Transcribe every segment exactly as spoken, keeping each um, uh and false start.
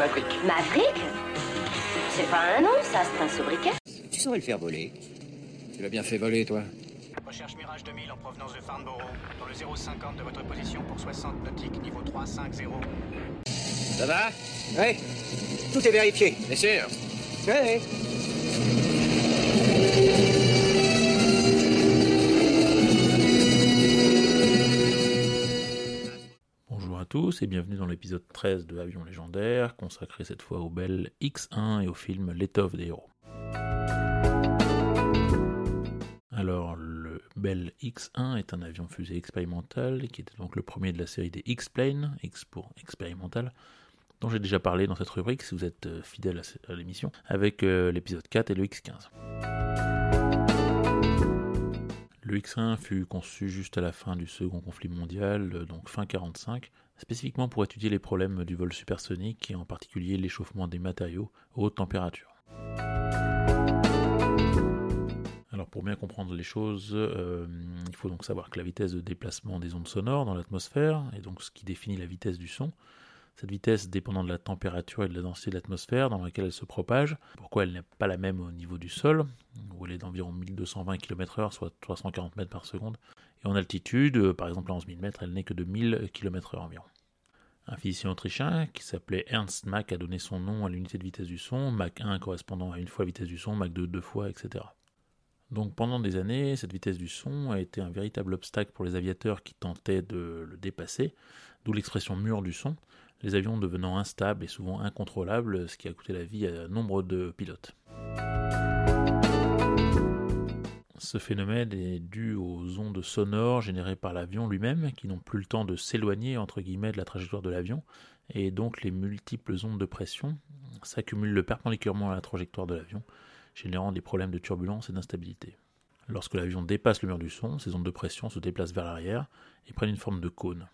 Maverick. Maverick? C'est pas un nom, ça, c'est un sobriquet. Tu saurais le faire voler. Tu l'as bien fait voler, toi. Recherche Mirage deux mille en provenance de Farnborough, dans le zéro cinquante de votre position pour soixante nautiques, niveau trois cent cinquante. Ça va? Oui. Tout est vérifié. Bien sûr. Oui. Bonjour à tous et bienvenue dans l'épisode treize de Avions Légendaires, consacré cette fois au Bell X un et au film L'étoffe des héros. Alors, le Bell X un est un avion fusée expérimental qui était donc le premier de la série des X-Plane, X pour expérimental, dont j'ai déjà parlé dans cette rubrique, si vous êtes fidèle à l'émission, avec l'épisode quatre et le X quinze. Le X un fut conçu juste à la fin du Second Conflit mondial, donc fin quarante-cinq, spécifiquement pour étudier les problèmes du vol supersonique et en particulier l'échauffement des matériaux à haute température. Alors pour bien comprendre les choses, euh, il faut donc savoir que la vitesse de déplacement des ondes sonores dans l'atmosphère, et donc ce qui définit la vitesse du son, cette vitesse dépendant de la température et de la densité de l'atmosphère dans laquelle elle se propage, pourquoi elle n'est pas la même au niveau du sol, où elle est d'environ mille deux cent vingt kilomètres heure, soit trois cent quarante mètres par seconde, et en altitude, par exemple à onze mille mètres, elle n'est que de mille kilomètres heure environ. Un physicien autrichien qui s'appelait Ernst Mach a donné son nom à l'unité de vitesse du son, Mach un correspondant à une fois la vitesse du son, Mach deux deux fois, et cetera. Donc pendant des années, cette vitesse du son a été un véritable obstacle pour les aviateurs qui tentaient de le dépasser, d'où l'expression « mur du son », les avions devenant instables et souvent incontrôlables, ce qui a coûté la vie à nombre de pilotes. Ce phénomène est dû aux ondes sonores générées par l'avion lui-même, qui n'ont plus le temps de s'éloigner entre guillemets de la trajectoire de l'avion, et donc les multiples ondes de pression s'accumulent perpendiculairement à la trajectoire de l'avion, générant des problèmes de turbulence et d'instabilité. Lorsque l'avion dépasse le mur du son, ces ondes de pression se déplacent vers l'arrière et prennent une forme de cône.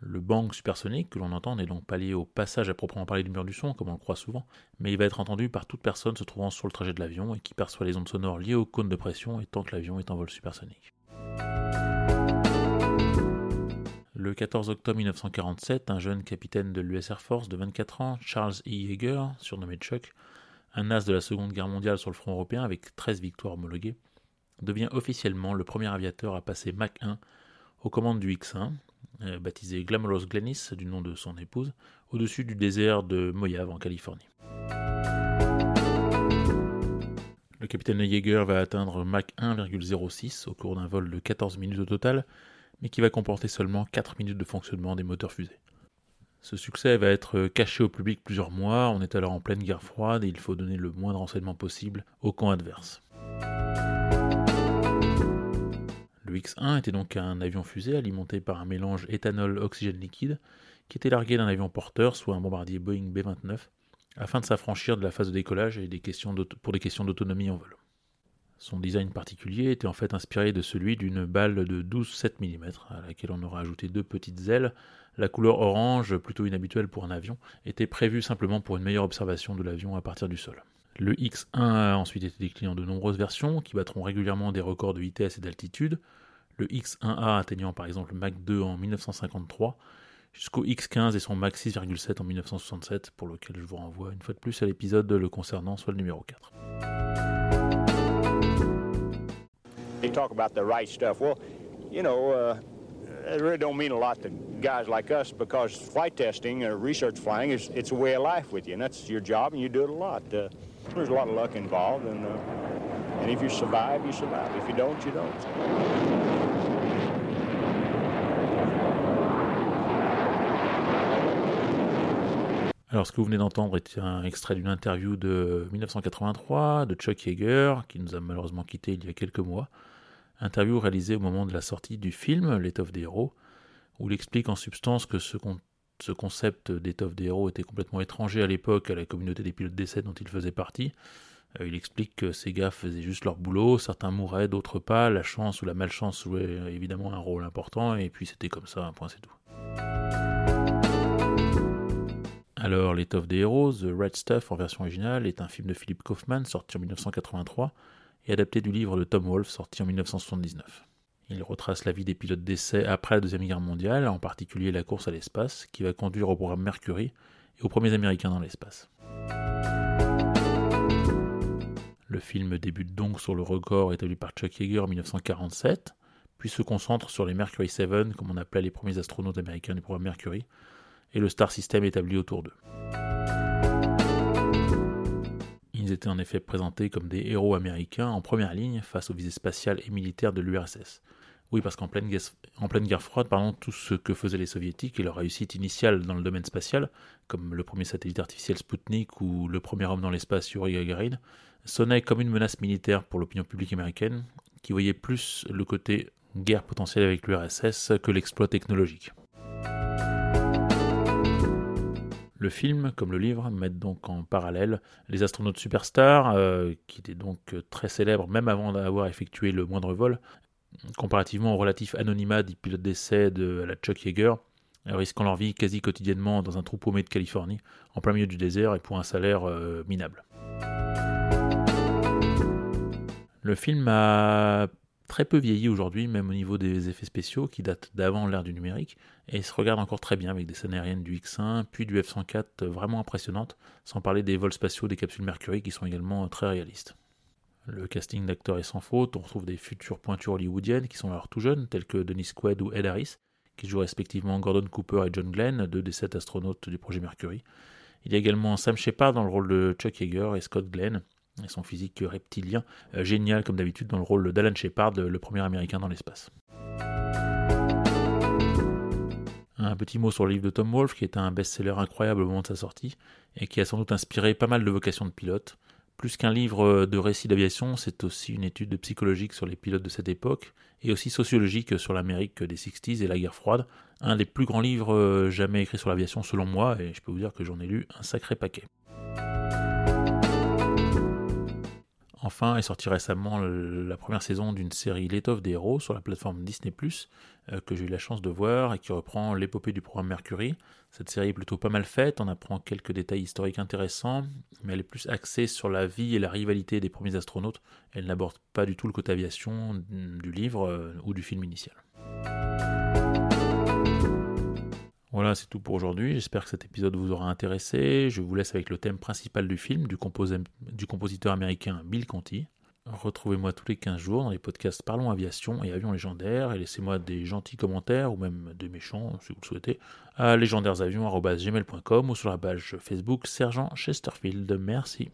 Le bang supersonique que l'on entend n'est donc pas lié au passage à proprement parler du mur du son, comme on le croit souvent, mais il va être entendu par toute personne se trouvant sur le trajet de l'avion et qui perçoit les ondes sonores liées aux cônes de pression et tant que l'avion est en vol supersonique. Le quatorze octobre mille neuf cent quarante-sept, un jeune capitaine de l'U S Air Force de vingt-quatre ans, Charles E. Yeager, surnommé Chuck, un as de la Seconde Guerre mondiale sur le front européen avec treize victoires homologuées, devient officiellement le premier aviateur à passer Mach un aux commandes du X un, euh, baptisé Glamorous Glennis du nom de son épouse, au-dessus du désert de Mojave en Californie. Le capitaine Yeager va atteindre Mach un virgule zéro six au cours d'un vol de quatorze minutes au total, mais qui va comporter seulement quatre minutes de fonctionnement des moteurs fusées. Ce succès va être caché au public plusieurs mois, on est alors en pleine guerre froide et il faut donner le moins de renseignements possible au camp adverse. Le X un était donc un avion-fusée alimenté par un mélange éthanol-oxygène liquide qui était largué d'un avion porteur, soit un bombardier Boeing B vingt-neuf, afin de s'affranchir de la phase de décollage et des questions pour des questions d'autonomie en vol. Son design particulier était en fait inspiré de celui d'une balle de douze sept millimètres, à laquelle on aura ajouté deux petites ailes. La couleur orange, plutôt inhabituelle pour un avion, était prévue simplement pour une meilleure observation de l'avion à partir du sol. Le X un A a ensuite été décliné en de nombreuses versions, qui battront régulièrement des records de vitesse et d'altitude, le X un A atteignant par exemple le Mach deux en mille neuf cent cinquante-trois, jusqu'au X quinze et son Mach six virgule sept en mille neuf cent soixante-sept, pour lequel je vous renvoie une fois de plus à l'épisode le concernant, soit le numéro quatre. They talk about the right stuff. Well, you know, uh, it really don't mean a lot to guys like us because flight testing or research flying is it's a way of life with you, and that's your job, and you do it a lot. Uh, there's a lot of luck involved, and uh, and if you survive, you survive. If you don't, you don't. Alors ce que vous venez d'entendre est un extrait d'une interview de mille neuf cent quatre-vingt-trois de Chuck Yeager, qui nous a malheureusement quittés il y a quelques mois. Interview réalisée au moment de la sortie du film L'étoffe des héros, où il explique en substance que ce, con- ce concept d'étoffe des héros était complètement étranger à l'époque à la communauté des pilotes d'essai dont il faisait partie. Euh, il explique que ces gars faisaient juste leur boulot, certains mouraient, d'autres pas, la chance ou la malchance jouait évidemment un rôle important, et puis c'était comme ça, un point c'est tout. Alors, L'étoffe des héros, The Red Stuff en version originale, est un film de Philip Kaufman sorti en mille neuf cent quatre-vingt-trois et adapté du livre de Tom Wolfe sorti en mille neuf cent soixante-dix-neuf. Il retrace la vie des pilotes d'essai après la Deuxième Guerre mondiale, en particulier la course à l'espace, qui va conduire au programme Mercury et aux premiers Américains dans l'espace. Le film débute donc sur le record établi par Chuck Yeager en dix-neuf cent quarante-sept, puis se concentre sur les Mercury sept, comme on appelait les premiers astronautes américains du programme Mercury, et le star system établi autour d'eux. Ils étaient en effet présentés comme des héros américains en première ligne face aux visées spatiales et militaires de l'U R S S. Oui, parce qu'en pleine guerre, en pleine guerre froide, pardon, tout ce que faisaient les soviétiques et leur réussite initiale dans le domaine spatial, comme le premier satellite artificiel Sputnik ou le premier homme dans l'espace Yuri Gagarin, sonnait comme une menace militaire pour l'opinion publique américaine, qui voyait plus le côté guerre potentielle avec l'U R S S que l'exploit technologique. Le film, comme le livre, mettent donc en parallèle les astronautes superstars, euh, qui étaient donc très célèbres même avant d'avoir effectué le moindre vol, comparativement au relatif anonymat des pilotes d'essai de la Chuck Yeager, risquant leur vie quasi quotidiennement dans un trou paumé de Californie, en plein milieu du désert et pour un salaire euh, minable. Le film a très peu vieilli aujourd'hui, même au niveau des effets spéciaux qui datent d'avant l'ère du numérique, et se regarde encore très bien avec des scènes aériennes du X un, puis du F cent quatre vraiment impressionnantes, sans parler des vols spatiaux des capsules Mercury qui sont également très réalistes. Le casting d'acteurs est sans faute, on retrouve des futures pointures hollywoodiennes qui sont alors tout jeunes, telles que Dennis Quaid ou Ed Harris, qui jouent respectivement Gordon Cooper et John Glenn, deux des sept astronautes du projet Mercury. Il y a également Sam Shepard dans le rôle de Chuck Yeager et Scott Glenn, et son physique reptilien, euh, génial comme d'habitude dans le rôle d'Alan Shepard, le premier américain dans l'espace. Un petit mot sur le livre de Tom Wolfe, qui est un best-seller incroyable au moment de sa sortie, et qui a sans doute inspiré pas mal de vocations de pilotes. Plus qu'un livre de récits d'aviation, c'est aussi une étude psychologique sur les pilotes de cette époque, et aussi sociologique sur l'Amérique des sixties et la guerre froide. Un des plus grands livres jamais écrits sur l'aviation selon moi, et je peux vous dire que j'en ai lu un sacré paquet. Enfin est sortie récemment la première saison d'une série L'étoffe des héros sur la plateforme Disney+, que j'ai eu la chance de voir et qui reprend l'épopée du programme Mercury. Cette série est plutôt pas mal faite, on apprend quelques détails historiques intéressants, mais elle est plus axée sur la vie et la rivalité des premiers astronautes. Elle n'aborde pas du tout le côté aviation du livre ou du film initial. Voilà, c'est tout pour aujourd'hui, j'espère que cet épisode vous aura intéressé. Je vous laisse avec le thème principal du film, du, compos- du compositeur américain Bill Conti. Retrouvez-moi tous les quinze jours dans les podcasts Parlons Aviation et Avions Légendaires, et laissez-moi des gentils commentaires, ou même des méchants, si vous le souhaitez, à légendairesavions arobase gmail point com ou sur la page Facebook Sergent Chesterfield. Merci.